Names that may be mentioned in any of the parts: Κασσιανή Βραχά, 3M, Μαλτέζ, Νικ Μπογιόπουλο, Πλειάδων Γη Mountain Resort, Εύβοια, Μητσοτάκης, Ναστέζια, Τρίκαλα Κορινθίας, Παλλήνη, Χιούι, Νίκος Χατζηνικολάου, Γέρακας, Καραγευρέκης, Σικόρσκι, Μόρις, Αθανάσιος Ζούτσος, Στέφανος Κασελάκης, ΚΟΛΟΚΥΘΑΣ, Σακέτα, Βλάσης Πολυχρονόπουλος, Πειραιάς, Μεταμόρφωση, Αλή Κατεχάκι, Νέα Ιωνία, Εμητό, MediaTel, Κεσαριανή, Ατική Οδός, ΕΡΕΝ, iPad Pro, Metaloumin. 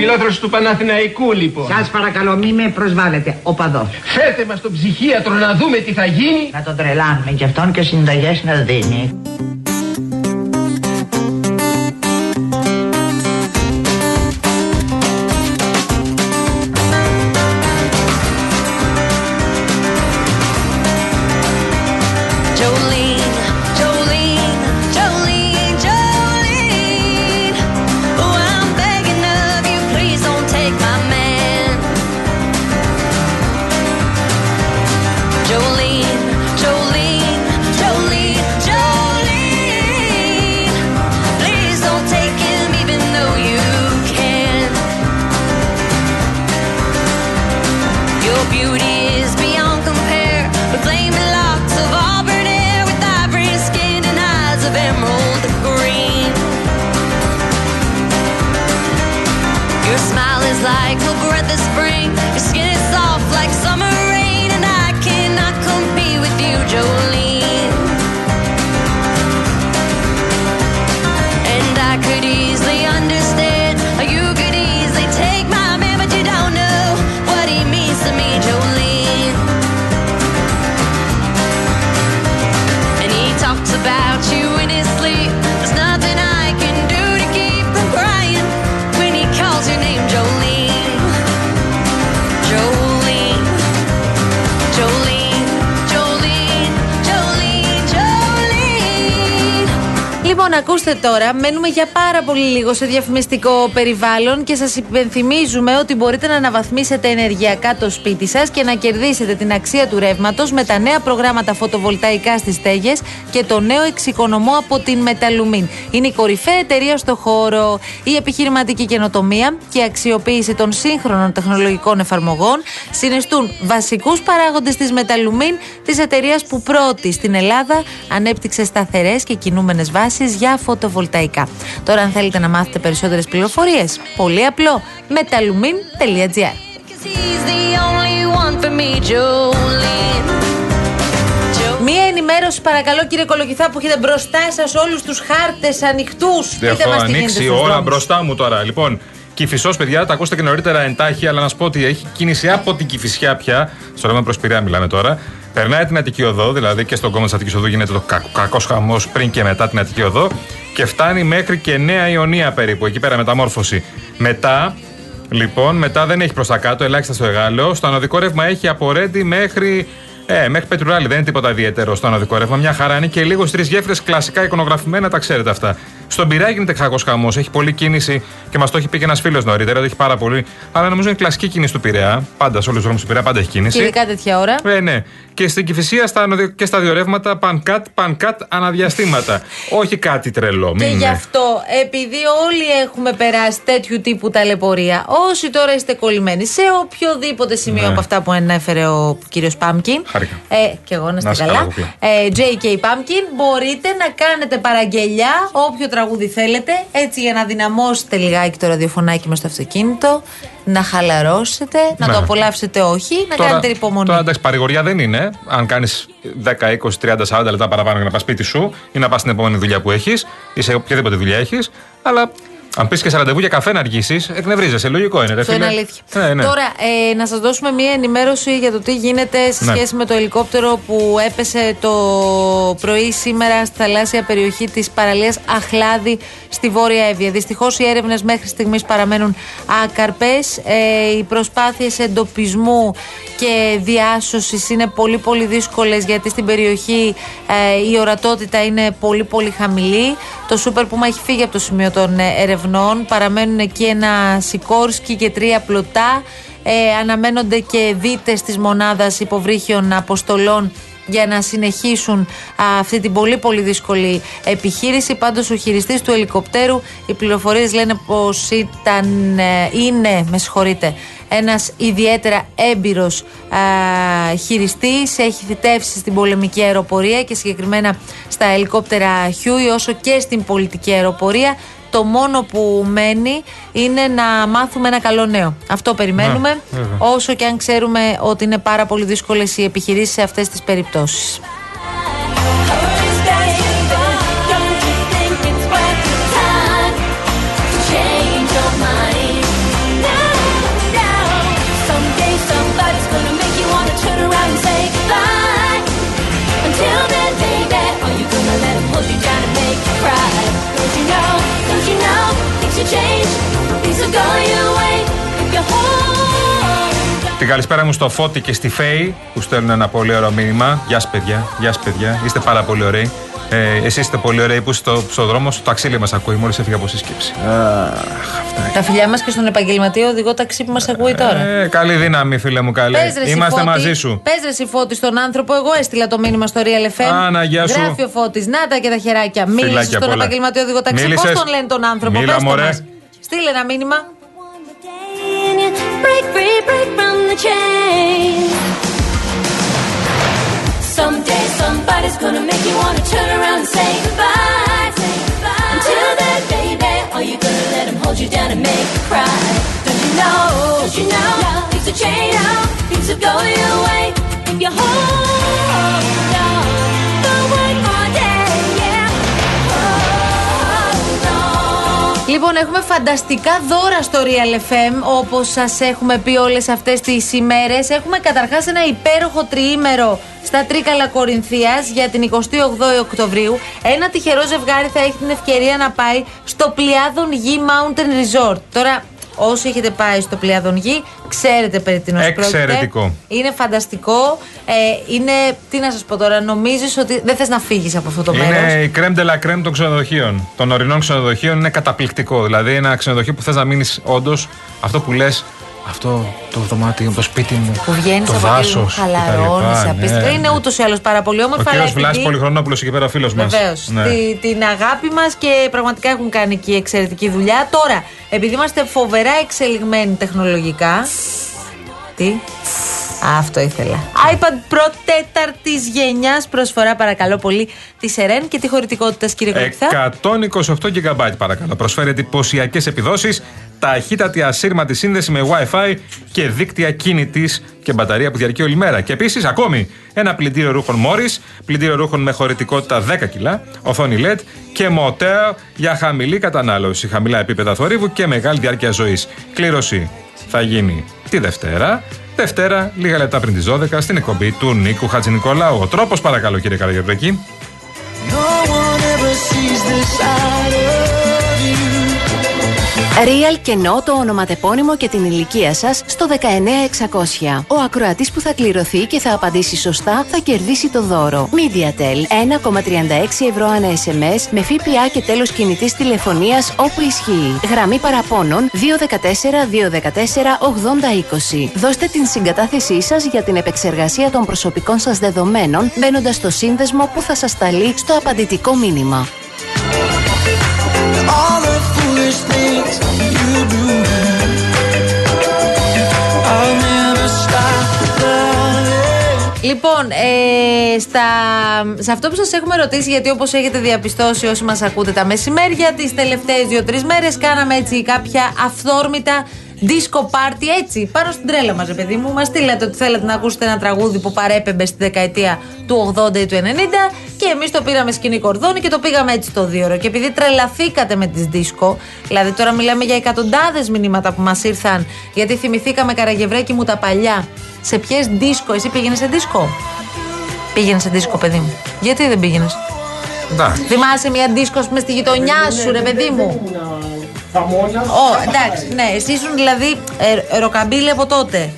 Φιλόθρος του Παναθηναϊκού, λοιπόν. Σας παρακαλώ, μη με προσβάλλετε, οπαδό. Φέρτε μας τον ψυχίατρο να δούμε τι θα γίνει. Να τον τρελάνουμε κι αυτόν και συνταγές να δίνει. Τώρα μένουμε για πάρα πολύ λίγο σε διαφημιστικό περιβάλλον και σας υπενθυμίζουμε ότι μπορείτε να αναβαθμίσετε ενεργειακά το σπίτι σας και να κερδίσετε την αξία του ρεύματος με τα νέα προγράμματα φωτοβολταϊκά στις στέγες και το νέο εξοικονομό από την Metaloumin. Είναι η κορυφαία εταιρεία στο χώρο. Η επιχειρηματική καινοτομία και η αξιοποίηση των σύγχρονων τεχνολογικών εφαρμογών συνιστούν βασικούς παράγοντες της Metaloumin, της εταιρείας που πρώτη στην Ελλάδα ανέπτυξε σταθερές και κινούμενες βάσεις για φωτοβολταϊκά. Τώρα, αν θέλετε να μάθετε περισσότερες πληροφορίες, πολύ απλό, metaloumin.gr. Μία ενημέρωση, παρακαλώ, κύριε Κολοκυθά, που έχετε μπροστά σας όλους τους χάρτες ανοιχτούς. Δεν έχω ανοίξει όλα μπροστά μου τώρα. Λοιπόν, Κηφισός, παιδιά, τα ακούσατε και νωρίτερα εντάχει, αλλά να σου πω ότι έχει κίνηση από την Κηφισιά πια. Στο ρεύμα προς Πειραιά μιλάμε τώρα. Περνάει την Ατική Οδό, δηλαδή και στον κόμμα της Αττικής Οδού γίνεται το κακός χαμός πριν και μετά την Αττική Οδό και φτάνει μέχρι και Νέα Ιωνία περίπου, εκεί πέρα Μεταμόρφωση. Μετά, λοιπόν, δεν έχει προς τα κάτω, ελάχιστα στο Εγάλεο. Στο ανωδικό ρεύμα έχει από Ρέντι μέχρι Πετρούπολη, δεν είναι τίποτα ιδιαίτερο στο ανωδικό ρεύμα. Μια χαρά είναι και λίγο στις 3 γέφυρες, κλασικά εικονογραφημένα, τα ξέρετε αυτά. Στον Πειραιά γίνεται κακός χαμός, έχει πολλή κίνηση και μας το έχει πει και ένας φίλος νωρίτερα, το έχει πάρα πολύ. Αλλά νομίζω είναι κλασική κίνηση του Πειραιά. Πάντα σε όλους τους δρόμους του Πειραιά πάντα έχει κίνηση. Και ειδικά τέτοια ώρα. Ναι. Και στην Κηφισία και στα δύο ρεύματα, πανκάτ αναδιαστήματα. Όχι κάτι τρελό. Και γι' αυτό, επειδή όλοι έχουμε περάσει τέτοιου τύπου ταλαιπωρία, όσοι τώρα είστε κολλημένοι σε οποιοδήποτε σημείο από αυτά που ανέφερε ο κύριος Πάμκιν. Και εγώ να είστε καλά. JK Πάμκιν, μπορείτε να κάνετε παραγγελιά, όποιο τραγούδι θέλετε, έτσι για να δυναμώσετε λιγάκι το ραδιοφωνάκι μας στο αυτοκίνητο, να χαλαρώσετε, να το απολαύσετε, όχι, να κάνετε υπομονή. Τώρα εντάξει, παρηγοριά δεν είναι. Αν κάνεις 10, 20, 30, 40 λεπτά παραπάνω για να πας σπίτι σου ή να πας στην επόμενη δουλειά που έχεις ή σε οποιαδήποτε δουλειά έχεις, αλλά. Αν πεις και σε ραντεβού για καφέ να αργήσεις, εκνευρίζεσαι. Λογικό είναι. Αυτό είναι αλήθεια. Τώρα, να σας δώσουμε μία ενημέρωση για το τι γίνεται σε σχέση με το ελικόπτερο που έπεσε το πρωί σήμερα στη θαλάσσια περιοχή της παραλίας Αχλάδη στη Βόρεια Εύβοια. Δυστυχώς, οι έρευνες μέχρι στιγμής παραμένουν άκαρπες. Οι προσπάθειες εντοπισμού και διάσωσης είναι πολύ πολύ δύσκολες, γιατί στην περιοχή η ορατότητα είναι πολύ πολύ χαμηλή. Το σούπερ που έχει φύγει από το σημείο των ερευνών. Παραμένουν εκεί ένα Σικόρσκι και 3 πλωτά. Αναμένονται και δίτες της μονάδας υποβρύχιων αποστολών για να συνεχίσουν αυτή την πολύ πολύ δύσκολη επιχείρηση. Πάντως ο χειριστής του ελικοπτέρου, οι πληροφορίες λένε πως είναι ένας ιδιαίτερα έμπειρος χειριστής, έχει θητεύσει στην πολεμική αεροπορία και συγκεκριμένα στα ελικόπτερα Χιούι, όσο και στην πολιτική αεροπορία. Το μόνο που μένει είναι να μάθουμε ένα καλό νέο. Αυτό περιμένουμε, όσο και αν ξέρουμε ότι είναι πάρα πολύ δύσκολες οι επιχειρήσεις σε αυτές τις περιπτώσεις. Την καλησπέρα μου στο Φώτη και στη Φέη που στέλνουν ένα πολύ ωραίο μήνυμα. Γεια σας παιδιά, γεια σας παιδιά, είστε πάρα πολύ ωραίοι. Εσείς είστε πολύ ωραίοι που είστε στο δρόμο, στο ταξίλι μας ακούει, μόλις έφυγα από σύσκεψη. Τα φιλιά μας και στον επαγγελματία οδηγό ταξί που μας ακούει τώρα. Καλή δύναμη, φίλε μου, καλή. Είμαστε μαζί σου. Πες ρε συ Φώτη στον άνθρωπο, εγώ έστειλα το μήνυμα στο Real FM. Γράφει ο Φώτης, νάτα και τα χεράκια. Μίλησε στον επαγγελματία οδηγό ταξί, πώς τον λένε τον άνθρωπο, πες το μας. Στείλε ένα μήνυμα. Someday somebody's gonna make you wanna turn around and say goodbye, say goodbye. Until then, baby, are you gonna let him hold you down and make you cry? Don't you know, things will change now, things will go your way if you hold on. Don't wait all day, yeah, hold on. Λοιπόν, έχουμε φανταστικά δώρα στο Real FM, όπως σας έχουμε πει όλες αυτές τις ημέρες. Έχουμε καταρχάς ένα υπέροχο τριήμερο στα Τρίκαλα Κορινθίας για την 28η Οκτωβρίου. Ένα τυχερό ζευγάρι θα έχει την ευκαιρία να πάει στο Πλειάδων Γη Mountain Resort. Τώρα, όσοι έχετε πάει στο Πλειάδων Γη, ξέρετε περί τίνος πρόκειται. Εξαιρετικό. Είναι φανταστικό. Είναι, τι να σας πω τώρα, νομίζεις ότι δεν θες να φύγεις από αυτό το μέρος. Είναι η crème de la crème των ξενοδοχείων. Των ορεινών ξενοδοχείων είναι καταπληκτικό. Δηλαδή, ένα ξενοδοχείο που θες να μείνεις όντως αυτό που λες. Αυτό το δωμάτιο, το σπίτι μου, που βγαίνεις από εκεί, χαλαρώνεις, απίστευτα. Είναι ούτως ή άλλως πάρα πολύ όμορφα. Ο κύριος Βλάσης Πολυχρονόπουλος εκεί πέρα, ο φίλος μας. Βεβαίως. Ναι. Την αγάπη μας και πραγματικά έχουν κάνει εκεί εξαιρετική δουλειά. Τώρα, επειδή είμαστε φοβερά εξελιγμένοι τεχνολογικά. Τι. Αυτό ήθελα. iPad Pro 4ης γενιάς, προσφορά παρακαλώ πολύ τη ΕΡΕΝ και τη χωρητικότητα, κύριε Κολοκυθά. 128 GB παρακαλώ. Προσφέρει εντυπωσιακές επιδόσεις, ταχύτατη ασύρματη σύνδεση με Wi-Fi και δίκτυα κινητής και μπαταρία που διαρκεί όλη μέρα. Και επίσης ακόμη ένα πλυντήριο ρούχων Μόρις, πλυντήριο ρούχων με χωρητικότητα 10 κιλά, οθόνη LED και μοτέρ για χαμηλή κατανάλωση, χαμηλά επίπεδα θορύβου και μεγάλη διάρκεια ζωής. Κλήρωση θα γίνει τη Δευτέρα, λίγα λεπτά πριν τις 12, στην εκπομπή του Νίκου Χατζηνικολάου. Ο τρόπος παρακαλώ, κύριε Καραγευρέκη. Real και no, το ονοματεπώνυμο και την ηλικία σας στο 19600. Ο ακροατής που θα κληρωθεί και θα απαντήσει σωστά θα κερδίσει το δώρο. MediaTel 1,36€ ανά SMS με ΦΠΑ και τέλος κινητής τηλεφωνίας όπου ισχύει. Γραμμή παραπώνων 214-214-8020. Δώστε την συγκατάθεσή σας για την επεξεργασία των προσωπικών σας δεδομένων μπαίνοντας στο σύνδεσμο που θα σας σταλεί στο απαντητικό μήνυμα. Λοιπόν, σε αυτό που σας έχουμε ρωτήσει, γιατί όπως έχετε διαπιστώσει όσοι μας ακούτε τα μεσημέρια, τις τελευταίες 2-3 μέρες κάναμε έτσι κάποια αυθόρμητα disco party, έτσι, πάνω στην τρέλα μας, παιδί μου. Μας στείλατε ότι θέλετε να ακούσετε ένα τραγούδι που παρέπεμπε στη δεκαετία του 80 ή του 90 και εμείς το πήραμε σκηνή κορδόνι και το πήγαμε έτσι το 2ωρο. Και επειδή τρελαθήκατε με τις disco, δηλαδή τώρα μιλάμε για εκατοντάδες μηνύματα που μας ήρθαν, γιατί θυμηθήκαμε, Καραγευρέκη μου, τα παλιά. Σε ποιες disco, εσύ πήγαινες σε disco? Πήγαινες σε disco, παιδί μου. Γιατί δεν πήγαινες? Θυμάσαι μια disco με στη γειτονιά σου, ρε παιδί μου? Εντάξει, ναι, εσύ ήσουν δηλαδή ροκαμπίλη από τότε.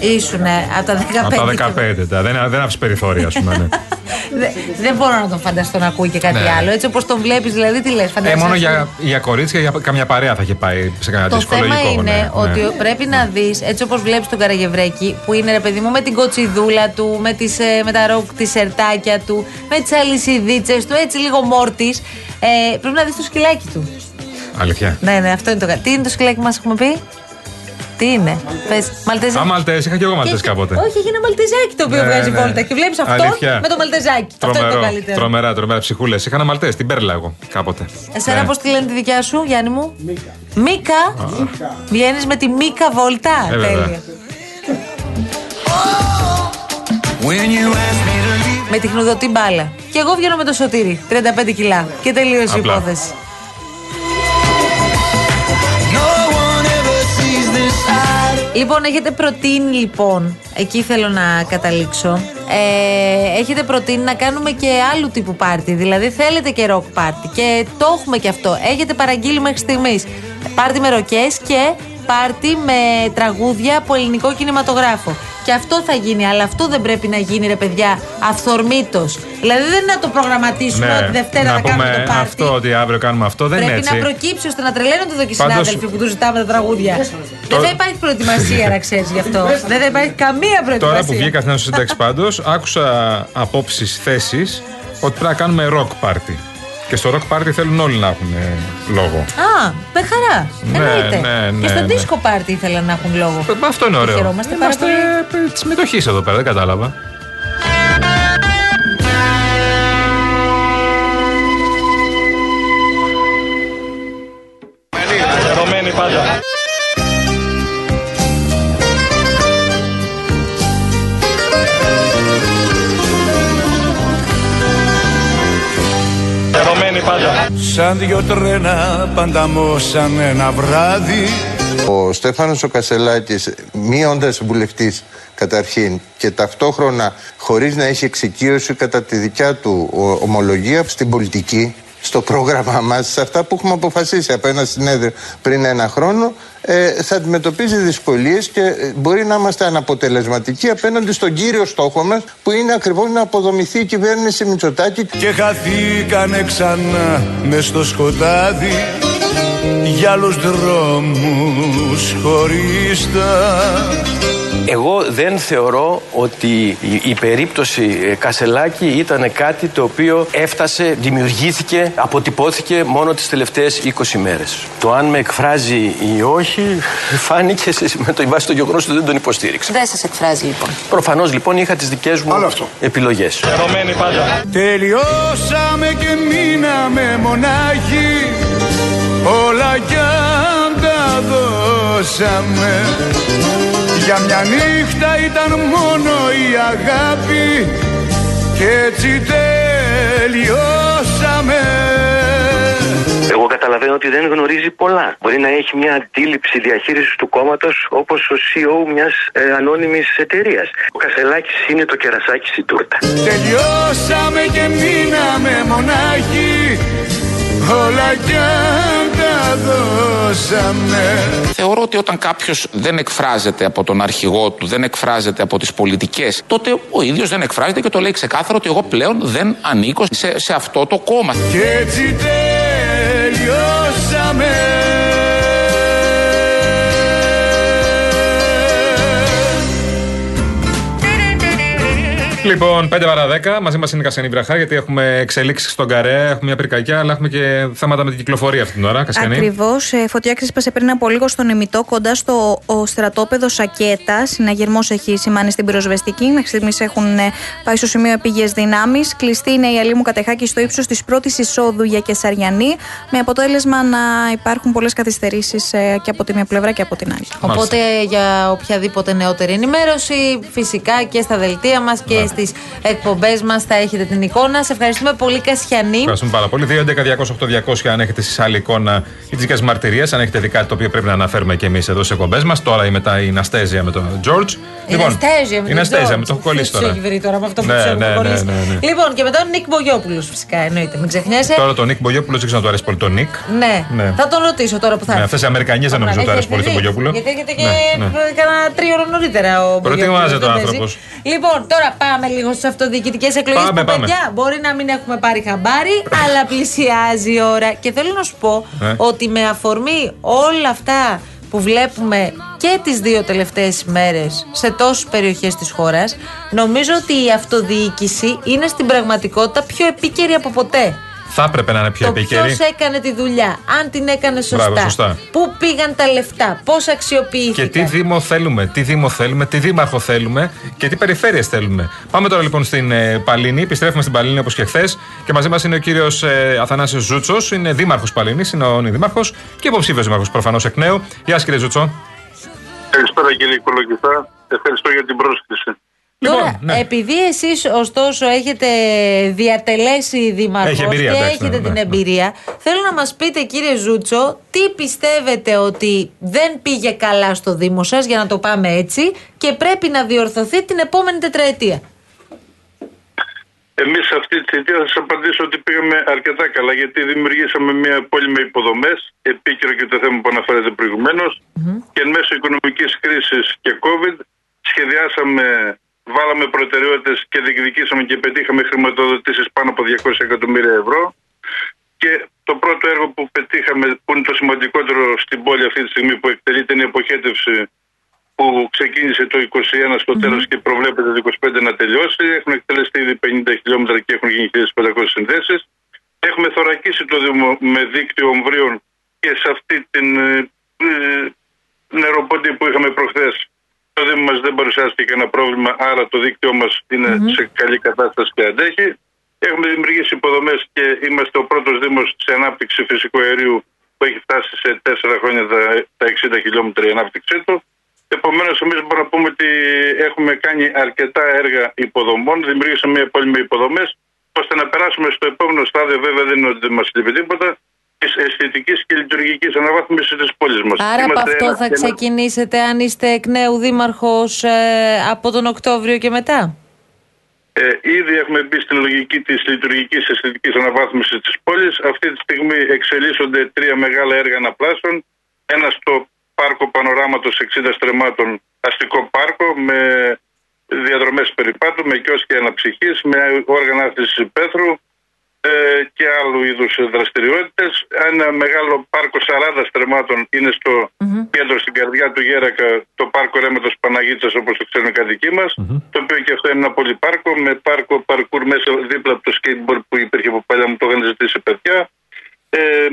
Ήσουνε από τα 15. Από τα 15, δεν άφησε περιθώρια, ας πούμε. Δεν μπορώ να τον φανταστώ να ακούει και κάτι άλλο. Έτσι όπως τον βλέπεις, δηλαδή τι λες? Μόνο για κορίτσια, για καμιά παρέα θα είχε πάει σε κανένα δυσκολογικό. Το θέμα είναι ότι πρέπει να δεις, έτσι όπως βλέπεις τον Καραγευρέκη, που είναι ρε παιδί μου με την κοτσιδούλα του, με τα ροκ τη σερτάκια του, με τις αλυσιδίτσες του, έτσι λίγο Μόρτης. Πρέπει να δεις το σκυλάκι του. Αλήθεια. Ναι, αυτό είναι το κάτι. Τι είναι το σκυλάκι που μας έχουμε πει? Τι είναι? Μαλτεζάκι. Α, Μαλτέζ, είχα και εγώ Μαλτέζ κάποτε. Όχι, έχει ένα μαλτεζάκι το οποίο βγάζει βόλτα. Και βλέπεις αυτό με το μαλτεζάκι. Αυτό είναι το καλύτερο. Τρομερά ψυχούλες. Είχα ένα Μαλτέζ, την Πέρλα εγώ κάποτε. Εσένα πώς τη λένε τη δικιά σου, Γιάννη μου? Μίκα. Βγαίνεις με τη Μίκα βόλτα. Τέλεια. Με τη χνουδωτή μπάλα. Και εγώ βγαίνω με το Σωτήρι, 35 κιλά. Και τελείωσε η υπόθεση. Λοιπόν, έχετε προτείνει, εκεί θέλω να καταλήξω, έχετε προτείνει να κάνουμε και άλλου τύπου πάρτι, δηλαδή θέλετε και rock πάρτι και το έχουμε και αυτό, έχετε παραγγείλει μέχρι στιγμής πάρτι με ροκές και πάρτι με τραγούδια από ελληνικό κινηματογράφο. Και αυτό θα γίνει, αλλά αυτό δεν πρέπει να γίνει, ρε παιδιά, αυθορμήτως. Δηλαδή δεν είναι να το προγραμματίσουμε, ναι, ότι Δευτέρα θα κάνουμε το πάρτι. Αυτό, ότι αύριο κάνουμε αυτό, δεν είναι έτσι. Πρέπει να προκύψει ώστε να τρελαίνονται εδώ και οι συνάδελφοι που του ζητάμε τα τραγούδια. Δεν θα υπάρχει προετοιμασία, να ξέρεις γι' αυτό. Δεν θα υπάρχει καμία προετοιμασία. Τώρα που βγήκα στην σύνταξη πάντως, άκουσα απόψεις, θέσεις ότι πρέπει να κάνουμε rock party. Και στο rock party θέλουν όλοι να έχουν λόγο. Α, με χαρά. Εννοείται. Και στο disco party ήθελαν να έχουν λόγο. Αυτό είναι ωραίο. Είμαστε της μετοχής εδώ πέρα, δεν κατάλαβα. Ερωμένη πάντα. Σαν δυο τρένα πανταμώσαν ένα βράδυ. Ο Στέφανος ο Κασελάκης, μη όντας βουλευτής καταρχήν και ταυτόχρονα χωρίς να έχει εξοικείωση κατά τη δικιά του ομολογία στην πολιτική, στο πρόγραμμα μας, σε αυτά που έχουμε αποφασίσει από ένα συνέδριο πριν ένα χρόνο, θα αντιμετωπίζει δυσκολίες και μπορεί να είμαστε αναποτελεσματικοί απέναντι στον κύριο στόχο μας, που είναι ακριβώς να αποδομηθεί η κυβέρνηση Μητσοτάκη. Και χαθήκανε ξανά μες στο σκοτάδι για άλλους δρόμους χωρίστα. Εγώ δεν θεωρώ ότι η περίπτωση Κασελάκη ήταν κάτι το οποίο έφτασε, δημιουργήθηκε, αποτυπώθηκε μόνο τις τελευταίες 20 μέρες. Το αν με εκφράζει ή όχι φάνηκε με το βάση το γεγονός ότι δεν τον υποστήριξε. Δεν σας εκφράζει λοιπόν. Προφανώς λοιπόν είχα τις δικές μου επιλογές. Ερωμένη πάντα. Τελειώσαμε και μείναμε μονάχοι, όλα για τα δώσαμε. Για μια νύχτα ήταν μόνο η αγάπη και έτσι τελειώσαμε. Εγώ καταλαβαίνω ότι δεν γνωρίζει πολλά. Μπορεί να έχει μια αντίληψη διαχείρισης του κόμματος όπως ο CEO μιας ανώνυμης εταιρείας. Ο Κασελάκης είναι το κερασάκι στην τούρτα. Τελειώσαμε και μείναμε μονάχοι, όλα κι αν τα δώσαμε. Θεωρώ ότι όταν κάποιος δεν εκφράζεται από τον αρχηγό του, δεν εκφράζεται από τις πολιτικές, τότε ο ίδιος δεν εκφράζεται και το λέει ξεκάθαρο ότι εγώ πλέον δεν ανήκω σε αυτό το κόμμα. Και έτσι τελειώσαμε. Λοιπόν, 5 παρά 10, μαζί μας είναι η Κασσιανή Βραχά, γιατί έχουμε εξελίξει στον Καρέ, έχουμε μια πυρκαγιά, αλλά έχουμε και θέματα με την κυκλοφορία αυτή την ώρα. Κασσιανή. Ακριβώς. Φωτιά ξέσπασε πριν από λίγο στον Εμητό, κοντά στο στρατόπεδο Σακέτα. Συναγερμός έχει σημάνει στην πυροσβεστική. Μέχρι στιγμής έχουν πάει στο σημείο επίγειες δυνάμεις. Κλειστή είναι η Αλή Κατεχάκι στο ύψος της πρώτης εισόδου για Κεσαριανή, με αποτέλεσμα να υπάρχουν πολλές καθυστερήσεις και από τη μία πλευρά και από την άλλη. Οπότε για οποιαδήποτε νεότερη ενημέρωση, φυσικά και στα δελτία μας και στις εκπομπές μας θα έχετε την εικόνα. Σε ευχαριστούμε πολύ, Κασσιανή. Ευχαριστούμε πάρα πολύ. 2.11.208.200 αν έχετε εσείς άλλη εικόνα ή τις δικές μαρτυρίες, αν έχετε δει κάτι το οποίο πρέπει να αναφέρουμε και εμείς εδώ στις εκπομπές μας. Τώρα ή μετά η Ναστέζια με τον Τζόρτζ. Λοιπόν, η Ναστέζια με τον Κολλής τώρα. Λοιπόν, και μετά ο Νικ Μπογιόπουλο, φυσικά εννοείται. Μην ξεχνιέσαι. Τώρα τον Νικ Μπογιόπουλο δεν ξέρω να του αρέσει πολύ τον Νικ. Ναι, θα τον ρωτήσω τώρα που θα έρθει. Αυτέ οι Αμερικανιές δεν νομίζω ότι του αρέσει πολύ τον Μπογιόπουλο. Γιατί έρχεται και κάνα 3 ώρες νωρίτερα ο Μπογιόπουλο. Προετοιμάζεται ο άνθρωπο. Λοιπόν, τώρα πάμε λίγο στις αυτοδιοικητικές εκλογές. Παιδιά, μπορεί να μην έχουμε πάρει χαμπάρι, αλλά πλησιάζει η ώρα. Και θέλω να σου πω ότι με αφορμή όλα αυτά που βλέπουμε και τις 2 τελευταίες ημέρες σε τόσες περιοχές της χώρας, νομίζω ότι η αυτοδιοίκηση είναι στην πραγματικότητα πιο επίκαιρη από ποτέ. Θα έπρεπε να είναι πιο επίκαιρη. Ποιος έκανε τη δουλειά, αν την έκανε σωστά. Μπράβο, σωστά. Πού πήγαν τα λεφτά, πώς αξιοποιήθηκαν. Και τι δήμο θέλουμε, τι δήμαρχο θέλουμε και τι περιφέρειες θέλουμε. Πάμε τώρα λοιπόν στην Παλλήνη. Επιστρέφουμε στην Παλλήνη όπως και χθες. Και μαζί μας είναι ο κύριος Αθανάσιος Ζούτσος. Είναι δήμαρχος Παλλήνης, είναι ο δήμαρχος και υποψήφιος δήμαρχος προφανώς εκ νέου. Γεια σας κύριε Ζούτσο. Καλησπέρα κύριε Κολοκυθά. Ευχαριστώ για την πρόσκληση. Τώρα, επειδή εσείς ωστόσο έχετε διατελέσει δήμαρχος και έχετε την εμπειρία, θέλω να μας πείτε κύριε Ζούτσο, τι πιστεύετε ότι δεν πήγε καλά στο Δήμο σας, για να το πάμε έτσι, και πρέπει να διορθωθεί την επόμενη τετραετία. Εμείς σε αυτή τη θητεία θα σας απαντήσω ότι πήγαμε αρκετά καλά, γιατί δημιουργήσαμε μια πόλη με υποδομές, επίκαιρο και το θέμα που αναφέρατε προηγουμένως, και εν μέσω οικονομικής κρίσης και COVID σχεδιάσαμε, βάλαμε προτεραιότητες και διεκδικήσαμε και πετύχαμε χρηματοδοτήσεις πάνω από 200 εκατομμύρια ευρώ. Και το πρώτο έργο που πετύχαμε, που είναι το σημαντικότερο στην πόλη αυτή τη στιγμή που εκτελείται, είναι η αποχέτευση που ξεκίνησε το 2021 στο τέλος και προβλέπεται το 2025 να τελειώσει. Έχουν εκτελεστεί ήδη 50 χιλιόμετρα και έχουν γίνει 1.500 συνδέσεις. Έχουμε θωρακίσει το Δήμο με δίκτυο ομβρίων και σε αυτή την νεροποντή που είχαμε προχθές, το Δήμο μας δεν παρουσιάστηκε κανένα πρόβλημα, άρα το δίκτυό μας είναι σε καλή κατάσταση και αντέχει. Έχουμε δημιουργήσει υποδομές και είμαστε ο πρώτος Δήμος σε ανάπτυξη φυσικού αερίου που έχει φτάσει σε 4 χρόνια τα 60 χιλιόμετρα η ανάπτυξή του. Επομένως, εμείς μπορούμε να πούμε ότι έχουμε κάνει αρκετά έργα υποδομών, δημιουργήσαμε μια πόλη με υποδομές, ώστε να περάσουμε στο επόμενο στάδιο. Βέβαια, δεν είναι ότι μας λείπει τίποτα, της αισθητικής και λειτουργικής αναβάθμισης της πόλης μας. Άρα, από αυτό θα ξεκινήσετε, αν είστε εκ νέου δήμαρχος, από τον Οκτώβριο και μετά. Ήδη έχουμε μπει στην λογική της λειτουργικής αισθητικής αναβάθμισης της πόλης. Αυτή τη στιγμή εξελίσσονται 3 μεγάλα έργα αναπλάσεων. Ένα στο πάρκο πανοράματος 60 στρεμμάτων, αστικό πάρκο με διαδρομές περιπάτου, με κιόσκια αναψυχής, με όργανα άθλησης υπαίθρου και άλλου είδους δραστηριότητες. Ένα μεγάλο πάρκο 40 στρεμμάτων είναι στο κέντρο, στην καρδιά του Γέρακα, το πάρκο Ρέματος Παναγίτσας, όπως το ξέρουν οι κατοικοί μας, το οποίο και αυτό είναι ένα πολυπάρκο με πάρκο παρκούρ μέσα δίπλα από το skateboard που υπήρχε από παλιά, μου το είχαν ζητήσει παιδιά,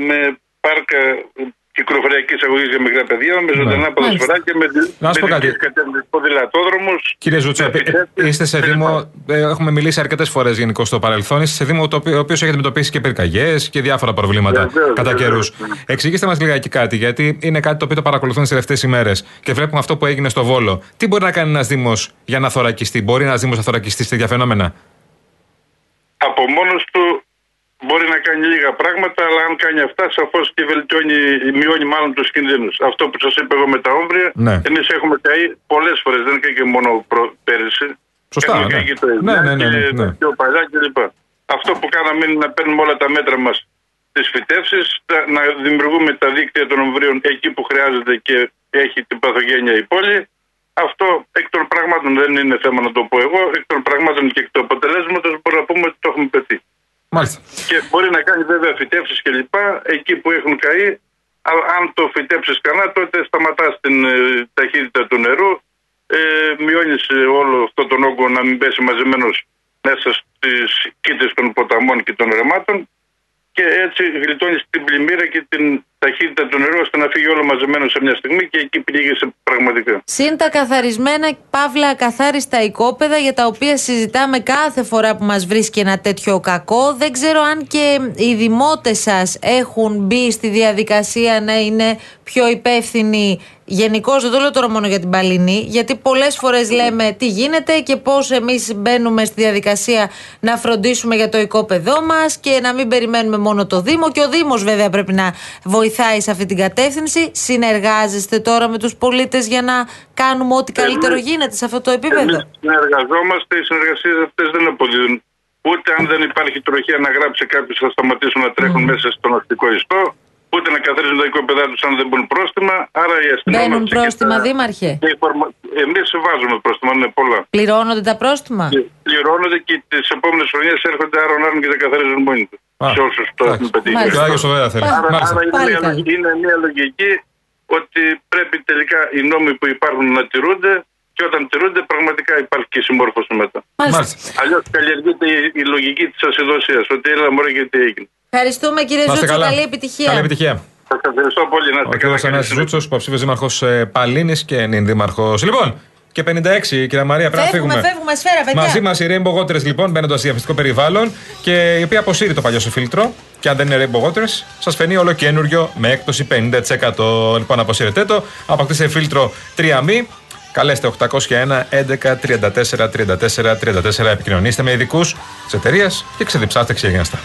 με πάρκα κυκλοφοριακής αγωγής για μικρά παιδιά, με ζωντανά ποδοσφαιράκια, με ποδηλατόδρομους. Κύριε Ζούτσο, είστε σε Δήμο, έχουμε μιλήσει αρκετές φορές γενικώς στο παρελθόν, είστε σε Δήμο ο οποίος έχει αντιμετωπίσει και πυρκαγιές και διάφορα προβλήματα κατά καιρούς. Εξηγήστε μας λιγάκι κάτι, γιατί είναι κάτι το οποίο το παρακολουθούν τις τελευταίες ημέρες και βλέπουμε αυτό που έγινε στο Βόλο. Τι μπορεί να κάνει ένας Δήμος για να θωρακιστεί, μπορεί ένας Δήμος να θωρακιστεί σε τέτοια φαινόμενα? Από μόνος του μπορεί να κάνει λίγα πράγματα, αλλά αν κάνει αυτά, σαφώς και μειώνει μάλλον τους κινδύνους. Αυτό που σας είπα εγώ με τα όμβρια, εμείς έχουμε καεί πολλές φορές, δεν καεί και μόνο πέρυσι. Σωστά, έχουμε καεί και το πιο παλιά κλπ. Αυτό που κάναμε είναι να παίρνουμε όλα τα μέτρα μας στις φυτεύσεις, να δημιουργούμε τα δίκτυα των ομβρίων εκεί που χρειάζεται και έχει την παθογένεια η πόλη. Αυτό εκ των πραγμάτων, δεν είναι θέμα να το πω εγώ, εκ των πραγμάτων και εκ του αποτελέσματος μπορούμε να πούμε ότι το έχουμε πετύχει. Μάλιστα. Και μπορεί να κάνει βέβαια φυτέψεις και λοιπά εκεί που έχουν καεί. Αλλά αν το φυτέψεις κανά, τότε σταματάς την ταχύτητα του νερού, μειώνεις όλο αυτόν τον όγκο να μην πέσει μαζεμένος μέσα στις κήτες των ποταμών και των ρεμάτων, και έτσι γλιτώνεις την πλημμύρα και την ταχύτητα του νερού, ώστε να φύγει όλο μαζεμένο σε μια στιγμή και εκεί πλήγεσαι πραγματικά. Συν τα καθαρισμένα, παύλα ακαθάριστα οικόπεδα, για τα οποία συζητάμε κάθε φορά που μας βρίσκει ένα τέτοιο κακό. Δεν ξέρω αν και οι δημότες σας έχουν μπει στη διαδικασία να είναι πιο υπεύθυνοι. Γενικώς, δεν το λέω τώρα μόνο για την Παλλήνη, γιατί πολλές φορές λέμε τι γίνεται και πώς εμείς μπαίνουμε στη διαδικασία να φροντίσουμε για το οικόπεδό μας και να μην περιμένουμε μόνο το Δήμο. Και ο Δήμος, βέβαια, πρέπει να βοηθάει σε αυτή την κατεύθυνση. Συνεργάζεστε τώρα με τους πολίτες για να κάνουμε ό,τι καλύτερο γίνεται σε αυτό το επίπεδο? Εμείς συνεργαζόμαστε. Οι συνεργασίες αυτές δεν αποδίδουν. Ούτε αν δεν υπάρχει τροχία να γράψει κάποιος, θα σταματήσουν να τρέχουν μέσα στον αστικό ιστό. Ούτε να καθαρίζουν τα οικόπεδά τους αν δεν μπουν πρόστιμα. Άρα η αστυνομία. Μπαίνουν πρόστιμα, δήμαρχε? Εμείς βάζουμε πρόστιμα, είναι πολλά. Πληρώνονται τα πρόστιμα? Πληρώνονται και τις επόμενες χρονιές έρχονται άρων και τα καθαρίζουν μόνοι τους. Σε όσους το έχουν πετύχει. Άρα είναι μια λογική ότι πρέπει τελικά οι νόμοι που υπάρχουν να τηρούνται. Και όταν τηρούνται, πραγματικά υπάρχει και συμμόρφωση μετά. Αλλιώς καλλιεργείται η λογική της ασυδοσίας. Ότι έλα μωρέ γιατί έγινε. Ευχαριστούμε, κύριε Ζούτσο. Καλή επιτυχία. Καλή επιτυχία. Σας ευχαριστώ πολύ. Να είστε καλά. Ο κ. Αθανάσιος Ζούτσος, υποψήφιος δήμαρχος Παλλήνης και νυν δήμαρχος. Λοιπόν, και 56, κυρία Μαρία, πρέπει να φύγουμε. Φεύγουμε, σφαίρα, παιδιά. Μαζί μας οι Rainbow Waters, λοιπόν, μπαίνοντας στο διαφημιστικό περιβάλλον, και η οποία αποσύρει το παλιό σου φίλτρο. Και αν δεν είναι Rainbow Waters, σας φαίνει όλο καινούριο με έκπτωση 50%. Λοιπόν, αποσύρετε το, αποκτήστε φίλτρο 3M. Καλέστε 801-11-34-34-34. Επικοινωνήστε με ειδικούς της εταιρείας και ξεδιψάστε ξεγεναστά.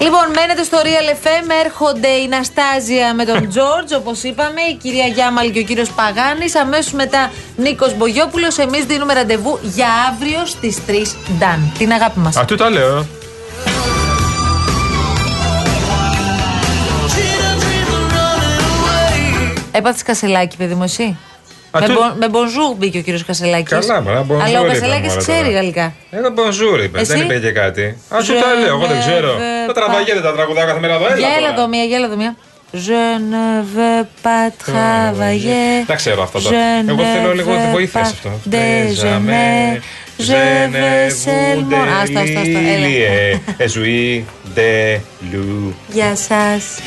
Λοιπόν, Μένετε στο Real FM, έρχονται η Ναστέζια με τον Τζόρτζ, όπως είπαμε, η κυρία Γιάμαλ και ο κύριος Παγάνης. Αμέσως μετά Νίκος Μπογιόπουλος. Εμείς δίνουμε ραντεβού για αύριο στις 3 Νταν. Την αγάπη μας. Αυτό τα λέω. Έπαθες Κασελάκη, παιδί μου, εσύ. Με bonjour μπήκε ο κύριος Κασελάκης. Καλά, bonjour. Αλλά ο Κασελάκης ξέρει γαλλικά. Bonjour είπε, δεν είπε και κάτι. Α, σου τα λέω, εγώ δεν ξέρω. Τα τραβάγετε τα τραγουδά κάθε μέρα εδώ, έλα. Γέλα το μία, γέλα το μία. Je ne veux pas travailler. Τα ξέρω αυτά τώρα. Εγώ θέλω λίγο τη βοήθεια σε αυτό. Déjeuner, je veux seulement. Άστα, άστα, άστα. Ελίε, εσουί, δε, λου. Γεια σας.